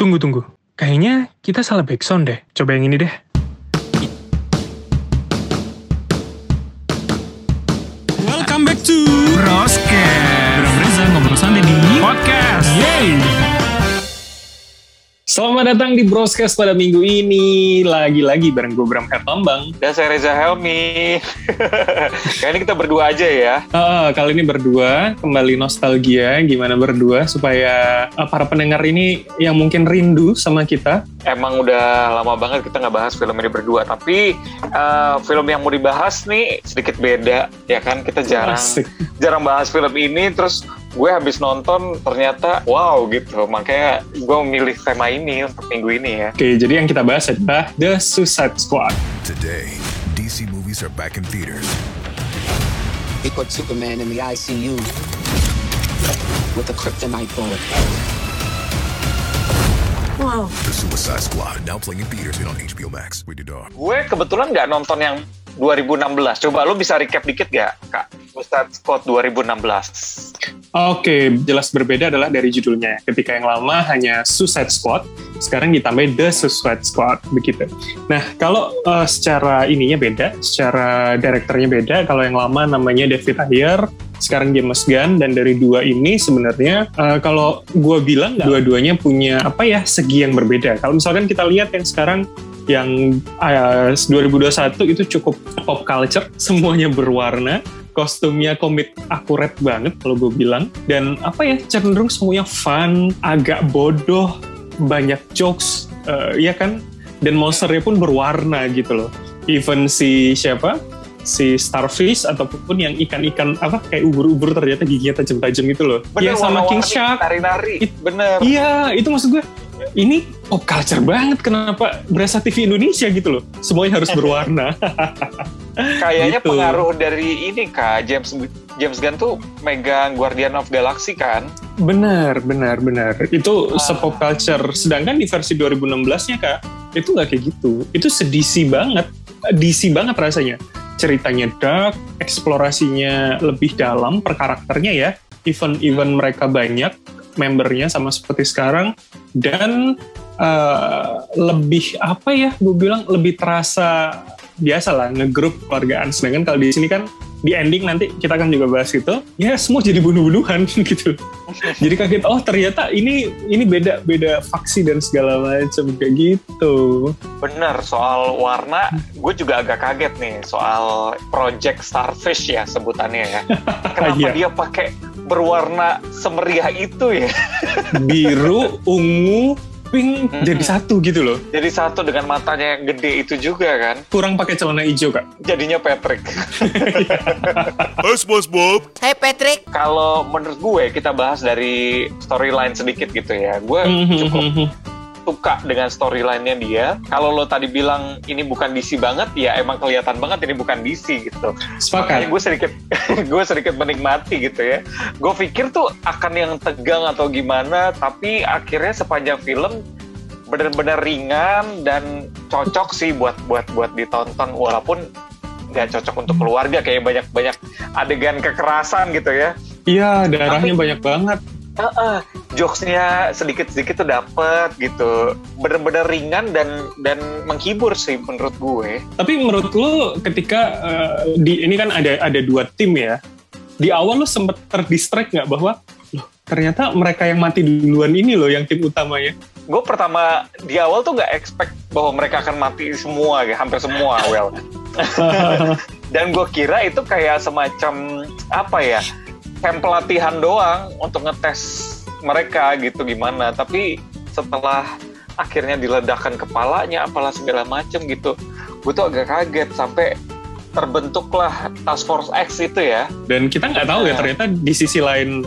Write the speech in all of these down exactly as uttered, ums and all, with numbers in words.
Tunggu, tunggu. Kayaknya kita salah backsound deh. Coba yang ini deh. Welcome back to Broscast. Bram Reza ngobrol santai di podcast. Yeay! Selamat datang di Broscast pada minggu ini. Lagi-lagi bareng gue Bram R. Lombang. Dan saya Reza Helmi. Kali ini kita berdua aja ya. Uh, kali ini berdua, kembali nostalgia. Gimana berdua supaya uh, para pendengar ini yang mungkin rindu sama kita. Emang udah lama banget kita gak bahas film ini berdua. Tapi uh, film yang mau dibahas nih sedikit beda. Ya kan, kita jarang Asik. jarang bahas film ini. Terus gue habis nonton ternyata wow gitu. Makanya gue memilih tema ini untuk minggu ini ya. Oke, jadi yang kita bahas adalah The Suicide Squad. Today, D C movies are back in theaters. They put Superman in the I C U with a kryptonite bullet. Wow. The Suicide Squad now playing in theaters and on H B O Max. We did all. Gue kebetulan nggak nonton yang dua ribu enam belas. Coba lu bisa recap dikit gak, Kak? Suicide Squad dua ribu enam belas. Oke, jelas berbeda adalah dari judulnya. Ketika yang lama hanya Suicide Squad, sekarang ditambah The Suicide Squad, begitu. Nah, kalau uh, secara ininya beda, secara direkturnya beda. Kalau yang lama namanya David Ayer, sekarang James Gunn, dan dari dua ini sebenarnya uh, kalau gue bilang dua-duanya punya apa ya segi yang berbeda. Kalau misalkan kita lihat yang sekarang yang uh, dua ribu dua puluh satu itu cukup pop culture, semuanya berwarna, kostumnya komik akurat banget kalau gue bilang, dan apa ya cenderung semuanya fun, agak bodoh, banyak jokes, uh, ya kan, dan monsternya pun berwarna gitu loh. Even si siapa? si Starfish ataupun yang ikan-ikan apa kayak ubur-ubur ternyata giginya tajam-tajam gitu loh. Bener, ya sama King Shark. Nari-nari, It, bener. Iya, itu maksud gue. Ini pop culture banget, kenapa berasa T V Indonesia gitu loh. Semuanya harus berwarna. Kayaknya gitu. Pengaruh dari ini Kak, James James Gunn tuh megang Guardian of Galaxy kan? Benar, benar, benar. Itu ah. se-pop culture. Sedangkan di versi dua ribu enam belasnya Kak, itu gak kayak gitu. Itu se-D C banget. D C banget rasanya. Ceritanya dark, eksplorasinya lebih dalam per karakternya ya. Event-event mereka banyak, membernya sama seperti sekarang, dan uh, lebih apa ya, gue bilang lebih terasa biasa lah ngegrup keluargaan. Sedangkan kalau di sini kan di ending nanti kita akan juga bahas gitu, ya semua jadi bunuh-bunuhan gitu. Jadi kaget, oh ternyata ini ini beda beda faksi dan segala macam kayak gitu. Bener, soal warna, gue juga agak kaget nih soal Project Starfish ya sebutannya ya. Kenapa yeah. dia pakai berwarna semeriah itu ya? Biru, ungu, pink, hmm. jadi satu gitu loh. Jadi satu dengan matanya yang gede itu juga kan. Kurang pakai celana hijau Kak. Jadinya Patrick. Bos, bos, Bob. Hey Patrick. Kalau menurut gue kita bahas dari storyline sedikit gitu ya. Gue cukup suka dengan storyline-nya dia. Kalau lo tadi bilang ini bukan D C banget, ya emang kelihatan banget ini bukan D C gitu. Sepakat. Makanya gue sedikit gue sedikit menikmati gitu ya. Gue pikir tuh akan yang tegang atau gimana, tapi akhirnya sepanjang film benar-benar ringan dan cocok sih buat buat buat ditonton, walaupun nggak cocok untuk keluarga, kayak banyak-banyak adegan kekerasan gitu ya. Iya, darahnya tapi, banyak banget. Uh, uh, jokesnya sedikit-sedikit tuh dapet gitu, bener-bener ringan dan dan menghibur sih menurut gue. Tapi menurut lo ketika uh, di ini kan ada ada dua tim ya, di awal lo sempet terdistract nggak bahwa loh, ternyata mereka yang mati duluan ini loh yang tim utamanya? Gue pertama di awal tuh nggak expect bahwa mereka akan mati semua, hampir semua well. Dan gue kira itu kayak semacam apa ya? Camp pelatihan doang untuk ngetes mereka gitu gimana, tapi setelah akhirnya diledakkan kepalanya apalah segala macem gitu, gue tuh agak kaget sampai terbentuklah Task Force X itu ya. Dan kita nggak tahu ya ternyata di sisi lain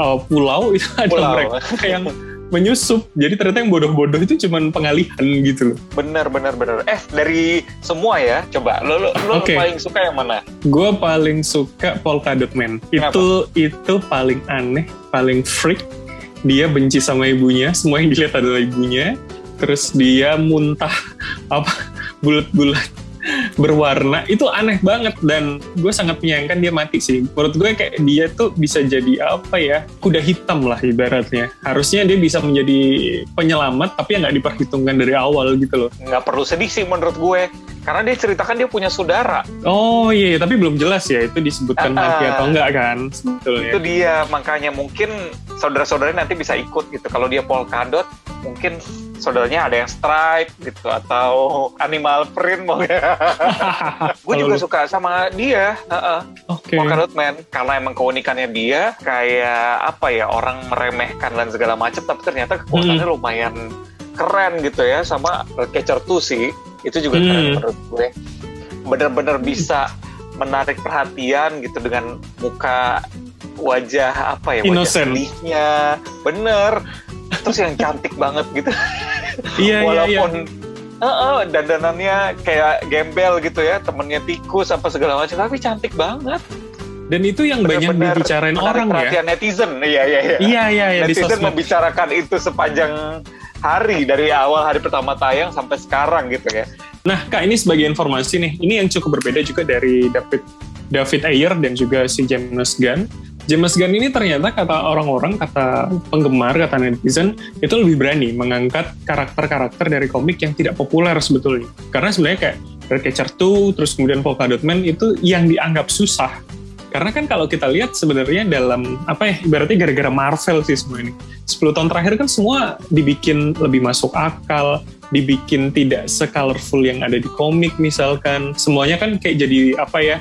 uh, pulau itu ada mereka yang menyusup, jadi ternyata yang bodoh-bodoh itu cuman pengalihan gitu loh. Bener, bener, bener. Eh, dari semua ya, coba, lo, lo, lo okay. paling suka yang mana? Gue paling suka Polka-Dot Man. Kenapa? Itu itu paling aneh, paling freak. Dia benci sama ibunya, semua yang dilihat adalah ibunya. Terus dia muntah, apa, bulat-bulat berwarna itu aneh banget, dan gue sangat menyayangkan dia mati sih. Menurut gue kayak dia tuh bisa jadi apa ya, kuda hitam lah ibaratnya. Harusnya dia bisa menjadi penyelamat, tapi ya nggak diperhitungkan dari awal gitu loh. Nggak perlu sedih sih menurut gue, karena dia ceritakan dia punya saudara. Oh iya, tapi belum jelas ya itu disebutkan uh, mati atau enggak kan sebetulnya. Itu dia, makanya mungkin saudara-saudaranya nanti bisa ikut gitu. Kalau dia polkadot, mungkin saudaranya ada yang stripe gitu, atau animal print mungkin. Gue juga suka sama dia, uh-uh. okay. Polkadot Man, karena emang keunikannya dia kayak apa ya, orang meremehkan dan segala macam, tapi ternyata kekuatannya hmm. lumayan keren gitu ya. Sama Ratcatcher two sih, itu juga hmm. keren menurut gue. Bener-bener bisa menarik perhatian gitu dengan muka, wajah apa ya, wajah sedihnya, bener. Terus yang cantik banget gitu. Iya, walaupun iya, iya. Uh, uh, dandanannya kayak gembel gitu ya, temennya tikus apa segala macam, tapi cantik banget. Dan itu yang bener-bener banyak dibicarain orang ya, perhatian netizen. Iya iya iya. Iya iya iya. Netizen membicarakan itu sepanjang hari, dari awal hari pertama tayang sampai sekarang gitu ya. Nah Kak, ini sebagai informasi nih, ini yang cukup berbeda juga dari David David Ayer dan juga si James Gunn. James Gunn ini ternyata kata orang-orang, kata penggemar, kata netizen, itu lebih berani mengangkat karakter-karakter dari komik yang tidak populer sebetulnya. Karena sebenarnya kayak Ratcatcher two, terus kemudian Polka-Dot Man itu yang dianggap susah. Karena kan kalau kita lihat sebenarnya dalam, apa ya, ibaratnya gara-gara Marvel sih semua ini. sepuluh tahun terakhir kan semua dibikin lebih masuk akal, dibikin tidak se-colorful yang ada di komik misalkan. Semuanya kan kayak jadi apa ya,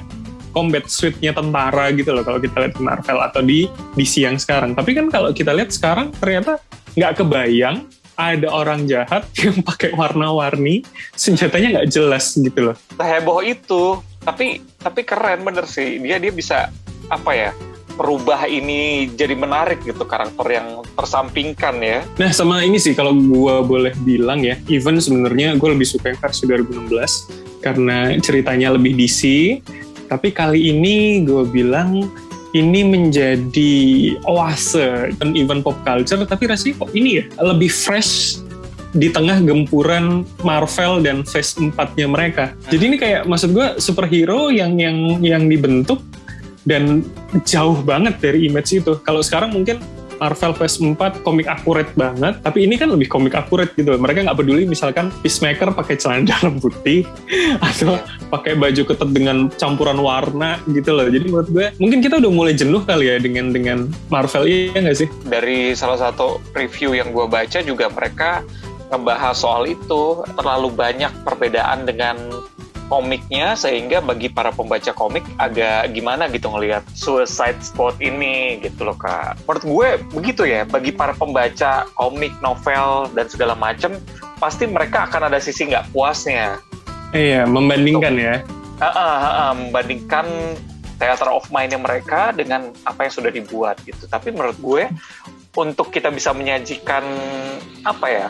combat suit-nya tentara gitu loh kalau kita lihat di Marvel atau di D C yang sekarang. Tapi kan kalau kita lihat sekarang ternyata nggak kebayang ada orang jahat yang pakai warna-warni, senjatanya nggak jelas gitu loh. Heboh itu, tapi tapi keren bener sih. Dia dia bisa apa ya, merubah ini jadi menarik gitu, karakter yang tersampingkan ya. Nah sama ini sih kalau gue boleh bilang ya, even sebenarnya gue lebih suka yang versi dua ribu enam belas karena ceritanya lebih D C. Tapi kali ini gue bilang ini menjadi oase dan event pop culture, tapi rasanya kok ini ya lebih fresh di tengah gempuran Marvel dan Phase empat-nya mereka. Jadi ini kayak maksud gue superhero yang yang yang dibentuk dan jauh banget dari image itu. Kalau sekarang mungkin Marvel Phase empat komik akurat banget, tapi ini kan lebih komik akurat gitu. Mereka nggak peduli misalkan Peacemaker pakai celana dalam putih atau pakai baju ketat dengan campuran warna gitu loh. Jadi menurut gue mungkin kita udah mulai jenuh kali ya dengan dengan Marvel, iya nggak sih? Dari salah satu review yang gue baca juga mereka ngebahas soal itu, terlalu banyak perbedaan dengan komiknya sehingga bagi para pembaca komik agak gimana gitu ngelihat Suicide Squad ini gitu loh Kak. Menurut gue begitu ya, bagi para pembaca komik, novel dan segala macam pasti mereka akan ada sisi nggak puasnya. Iya, membandingkan gitu. Ya. Uh, uh, uh, uh, membandingkan theater of mind-nya mereka dengan apa yang sudah dibuat gitu. Tapi menurut gue untuk kita bisa menyajikan apa ya,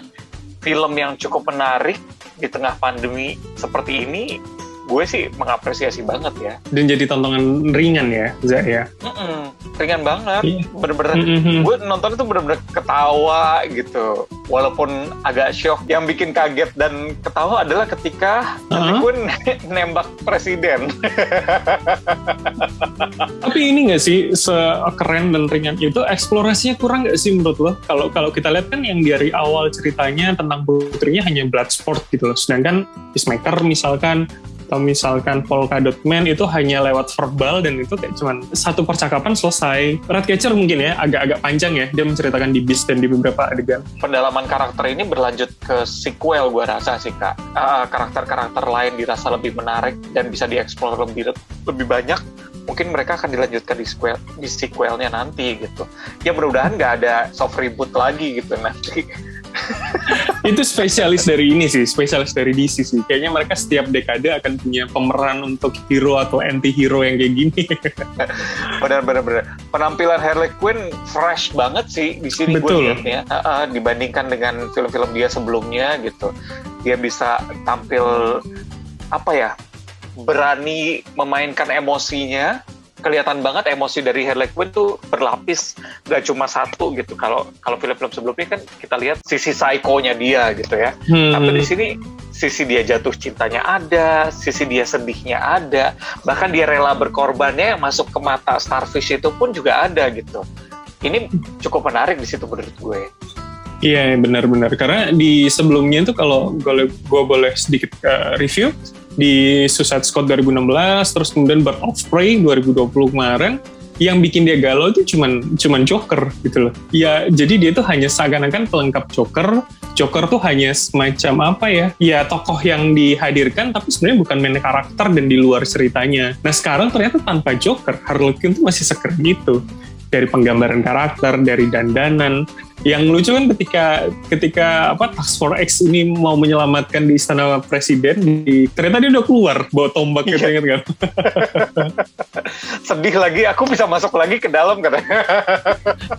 film yang cukup menarik di tengah pandemi seperti ini, gue sih mengapresiasi banget ya. Dan jadi tontonan ringan ya, Zak ya? Mm-mm, ringan banget, yeah. Bener-bener. Mm-hmm. Gue nonton itu bener-bener ketawa gitu. Walaupun agak shock, yang bikin kaget dan ketawa adalah ketika uh-huh. gue n- nembak presiden. Tapi ini nggak sih sekeren dan ringan itu, eksplorasinya kurang nggak sih menurut lo? Kalau kalau kita lihat kan yang dari awal ceritanya tentang putrinya hanya Bloodsport gitu loh. Sedangkan Peacemaker misalkan, atau misalkan Polka-Dot Man itu hanya lewat verbal dan itu kayak cuman satu percakapan selesai. Ratcatcher mungkin ya agak-agak panjang ya, dia menceritakan di bis dan di beberapa adegan. Pendalaman karakter ini berlanjut ke sequel gue rasa sih Kak. Uh, karakter-karakter lain dirasa lebih menarik dan bisa dieksplor lebih lebih banyak. Mungkin mereka akan dilanjutkan di sequel di sequelnya nanti gitu. Ya mudah-mudahan nggak ada soft reboot lagi gitu nanti. Itu spesialis dari ini sih, spesialis dari D C sih. Kayaknya mereka setiap dekade akan punya pemeran untuk hero atau anti-hero yang kayak gini. Benar-benar. Penampilan Harley Quinn fresh banget sih di sini gue liatnya. Uh, dibandingkan dengan film-film dia sebelumnya gitu. Dia bisa tampil apa ya, berani memainkan emosinya kelihatan banget emosi dari Harley Quinn tuh berlapis, gak cuma satu gitu. Kalau kalau film-film sebelumnya kan kita lihat sisi psikonya dia gitu ya. Hmm. Tapi di sini sisi dia jatuh cintanya ada, sisi dia sedihnya ada, bahkan dia rela berkorbannya yang masuk ke mata Starfish itu pun juga ada gitu. Ini cukup menarik di situ menurut gue. Iya benar-benar, karena di sebelumnya itu kalau gue, gue boleh sedikit uh, review di Suicide Squad dua ribu enam belas, terus kemudian Bird of Prey dua ribu dua puluh kemarin, yang bikin dia galau itu cuman cuman Joker gitu loh. Ya jadi dia tuh hanya seakan-akan pelengkap Joker. Joker tuh hanya semacam apa ya? Ya tokoh yang dihadirkan tapi sebenarnya bukan main karakter dan di luar ceritanya. Nah sekarang ternyata tanpa Joker, Harley Quinn tuh masih sekeren itu. Dari penggambaran karakter, dari dandanan. Yang lucu kan ketika ketika apa Task Force X ini mau menyelamatkan di istana presiden, di, ternyata dia udah keluar bawa tombak gitu, ingat kan? Sedih lagi, aku bisa masuk lagi ke dalam kan?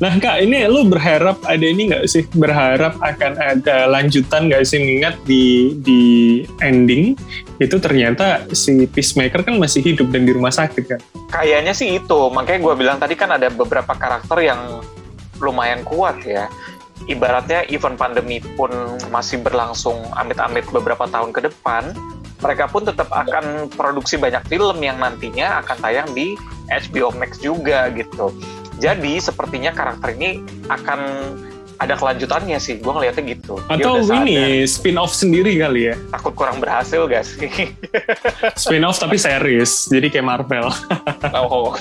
Nah kak, ini lu berharap ada ini nggak sih? Berharap akan ada lanjutan nggak sih? Mengingat di di ending itu ternyata si Peacemaker kan masih hidup dan di rumah sakit kan? Kayaknya sih itu, makanya gue bilang tadi kan ada beberapa karakter yang lumayan kuat ya. Ibaratnya event pandemi pun masih berlangsung amit-amit beberapa tahun ke depan, mereka pun tetap akan produksi banyak film yang nantinya akan tayang di H B O Max juga gitu. Jadi sepertinya karakter ini akan ada kelanjutannya sih, gue ngeliatnya gitu. Atau ini spin-off sendiri kali ya? Takut kurang berhasil gak sih? Spin-off tapi series, jadi kayak Marvel. Oh.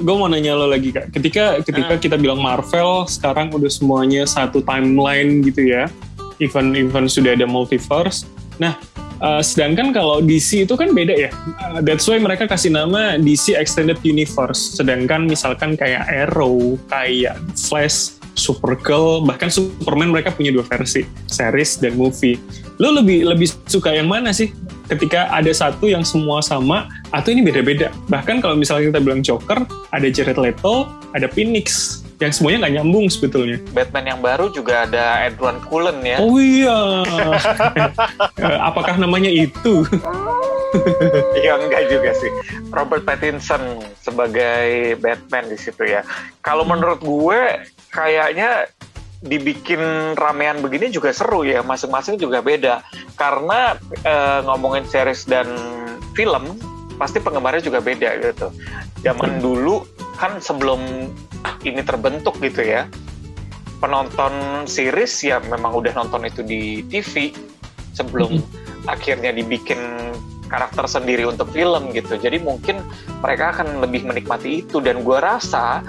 Gue mau nanya lo lagi kak, ketika ketika hmm. kita bilang Marvel sekarang udah semuanya satu timeline gitu ya, event-event sudah ada multiverse. Nah, uh, sedangkan kalau D C itu kan beda ya. Uh, that's why mereka kasih nama D C Extended Universe. Sedangkan misalkan kayak Arrow, kayak Flash, Supergirl, bahkan Superman mereka punya dua versi, series dan movie. Lo lebih lebih suka yang mana sih? Ketika ada satu yang semua sama atau ini beda-beda? Bahkan kalau misalnya kita bilang Joker, ada Jared Leto, ada Phoenix, yang semuanya nggak nyambung sebetulnya. Batman yang baru juga ada Edward Cullen ya. Oh iya. Apakah namanya itu? Ya enggak juga sih. Robert Pattinson sebagai Batman di situ ya. Kalau menurut gue kayaknya dibikin ramean begini juga seru ya, masing-masing juga beda. Karena e, ngomongin series dan film pasti penggemarnya juga beda gitu. Zaman dulu kan sebelum ini terbentuk gitu ya, penonton series ya memang udah nonton itu di T V sebelum mm-hmm. akhirnya dibikin karakter sendiri untuk film gitu. Jadi mungkin mereka akan lebih menikmati itu, dan gue rasa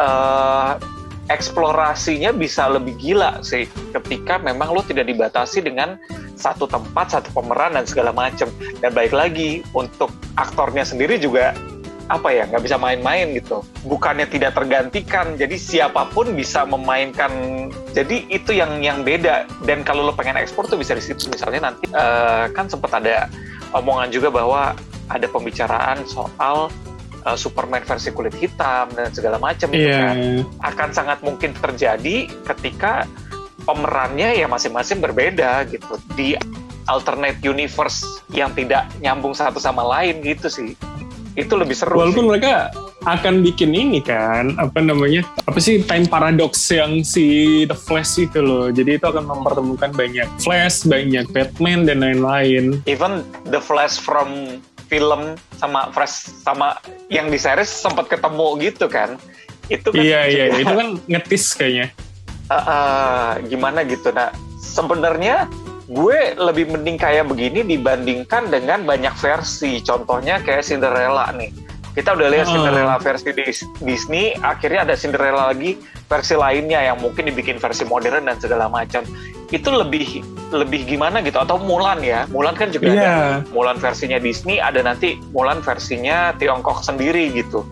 uh, eksplorasinya bisa lebih gila sih ketika memang lo tidak dibatasi dengan satu tempat, satu pemeran dan segala macam. Dan baik lagi untuk aktornya sendiri juga apa ya, nggak bisa main-main gitu. Bukannya tidak tergantikan, jadi siapapun bisa memainkan. Jadi itu yang yang beda. Dan kalau lo pengen ekspor tuh bisa di situ. Misalnya nanti uh, kan sempat ada omongan juga bahwa ada pembicaraan soal uh, Superman versi kulit hitam dan segala macam gitu yeah. kan. Akan sangat mungkin terjadi ketika pemerannya ya masing-masing berbeda gitu. Di alternate universe yang tidak nyambung satu sama lain gitu sih. Itu lebih seru. Walaupun sih mereka akan bikin ini kan, apa namanya, apa sih, time paradox yang si The Flash itu loh. Jadi itu akan mempertemukan banyak Flash, banyak Batman dan lain-lain. Even The Flash from film sama Flash sama yang di series sempat ketemu gitu kan. Itu kan iya iya itu kan ngetis kayaknya. Uh, uh, gimana gitu. Nah sebenarnya gue lebih mending kayak begini dibandingkan dengan banyak versi. Contohnya kayak Cinderella nih. Kita udah lihat Cinderella versi Disney, akhirnya ada Cinderella lagi versi lainnya yang mungkin dibikin versi modern dan segala macam. Itu lebih lebih gimana gitu. Atau Mulan ya. Mulan kan juga yeah. ada Mulan versinya Disney, ada nanti Mulan versinya Tiongkok sendiri gitu.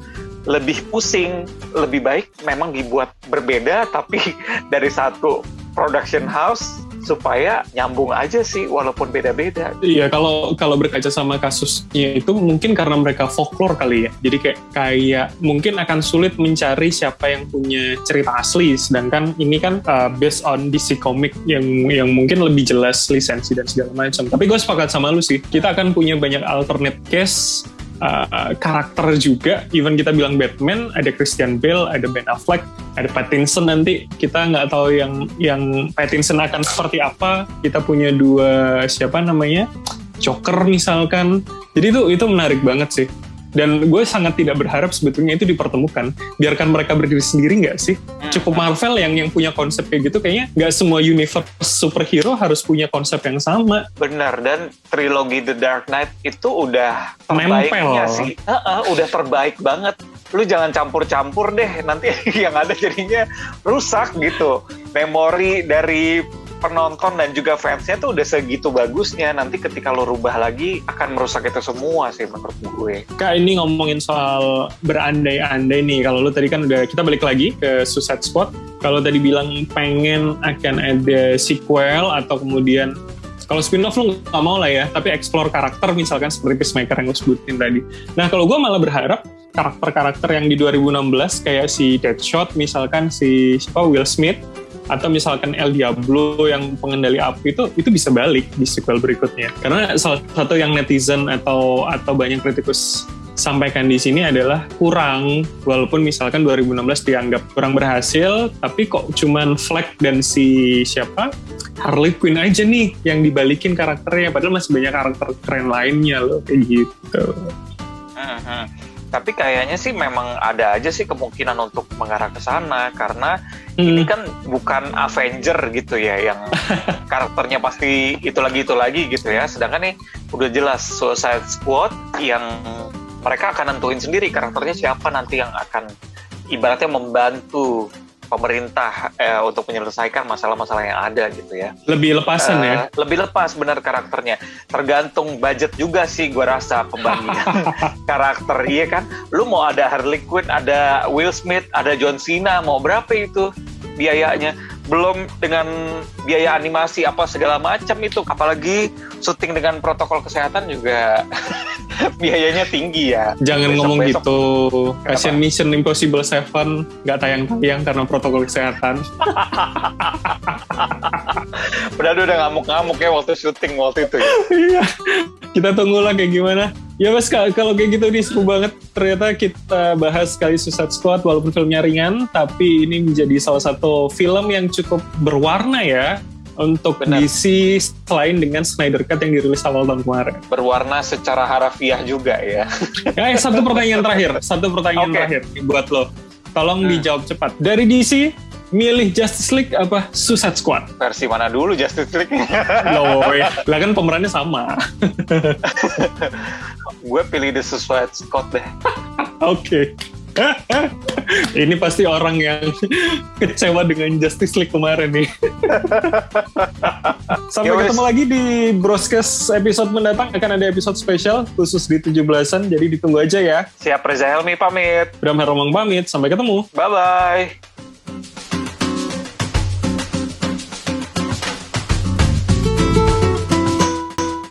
Lebih pusing, lebih baik memang dibuat berbeda tapi dari satu production house supaya nyambung aja sih walaupun beda-beda. Iya, kalau kalau berkaca sama kasusnya itu mungkin karena mereka folklore kali ya. Jadi kayak kayak mungkin akan sulit mencari siapa yang punya cerita asli, sedangkan ini kan uh, based on D C comic yang yang mungkin lebih jelas lisensi dan segala macam. Tapi gue sepakat sama lu sih, kita akan punya banyak alternate case uh, karakter juga. Even kita bilang Batman, ada Christian Bale, ada Ben Affleck, ada Pattinson nanti. Kita nggak tahu yang yang Pattinson akan seperti apa. Kita punya dua siapa namanya, Joker misalkan. Jadi itu itu menarik banget sih. Dan gue sangat tidak berharap sebetulnya itu dipertemukan. Biarkan mereka berdiri sendiri nggak sih? Cukup Marvel yang yang punya konsep kayak gitu. Kayaknya nggak semua universe superhero harus punya konsep yang sama. Benar, dan trilogi The Dark Knight itu udah terbaiknya Nempel. sih. Uh-uh, udah terbaik banget. Lu jangan campur-campur deh. Nanti yang ada jadinya rusak gitu. Memori dari penonton dan juga fansnya tuh udah segitu bagusnya, nanti ketika lo rubah lagi akan merusak itu semua sih menurut gue. Kak, ini ngomongin soal berandai-andai nih, kalau lo tadi kan udah, kita balik lagi ke Suicide Squad, kalau tadi bilang pengen akan ada sequel atau kemudian kalau spin-off lo gak mau lah ya, tapi explore karakter misalkan seperti Peacemaker yang lo sebutin tadi. Nah kalau gue malah berharap karakter-karakter yang di dua ribu enam belas kayak si Deadshot misalkan, si siapa Will Smith, atau misalkan El Diablo yang pengendali api itu itu bisa balik di sequel berikutnya. Karena salah satu yang netizen atau atau banyak kritikus sampaikan di sini adalah kurang, walaupun misalkan dua ribu enam belas dianggap kurang berhasil, tapi kok cuman Fleck dan si siapa Harley Quinn aja nih yang dibalikin karakternya, padahal masih banyak karakter keren lainnya loh kayak gitu. Uh-huh. Tapi kayaknya sih memang ada aja sih kemungkinan untuk mengarah ke sana, karena hmm. ini kan bukan Avenger gitu ya, yang karakternya pasti itu lagi itu lagi gitu ya. Sedangkan nih udah jelas Suicide Squad yang mereka akan nentuin sendiri karakternya siapa nanti yang akan ibaratnya membantu pemerintah eh, untuk menyelesaikan masalah-masalah yang ada gitu ya. Lebih lepasan uh, ya? Lebih lepas benar karakternya. Tergantung budget juga sih gue rasa pembagian karakter. Iya kan? Lu mau ada Harley Quinn, ada Will Smith, ada John Cena, mau berapa itu biayanya? Belum dengan biaya animasi apa segala macam itu. Apalagi syuting dengan protokol kesehatan juga biayanya tinggi ya. Jangan besok, ngomong besok, gitu. Kasian Mission Impossible seven nggak tayang-tayang karena protokol kesehatan. Padahal udah ngamuk-ngamuk ya waktu syuting waktu itu ya. Iya. Kita tunggulah kayak gimana. Ya mas, kalau kayak gitu nih seru banget. Ternyata kita bahas kali Suicide Squad, walaupun filmnya ringan, tapi ini menjadi salah satu film yang cukup berwarna ya untuk benar. D C selain dengan Snyder Cut yang dirilis awal tahun kemarin. Berwarna secara harafiah juga ya. Ya, satu pertanyaan terakhir, satu pertanyaan okay. terakhir buat lo. Tolong hmm. dijawab cepat. Dari D C, milih Justice League apa Suicide Squad? Versi mana dulu Justice League? Loh, lah kan pemerannya sama. Gue pilih The Suicide Squad deh. Oke. Ini pasti orang yang kecewa dengan Justice League kemarin nih. Sampai Yo, ketemu lagi di broadcast episode mendatang. Akan ada episode spesial khusus di tujuh belasan. Jadi ditunggu aja ya. Siap, Reza Helmi pamit. Bram R. Lombang pamit. Sampai ketemu. Bye-bye.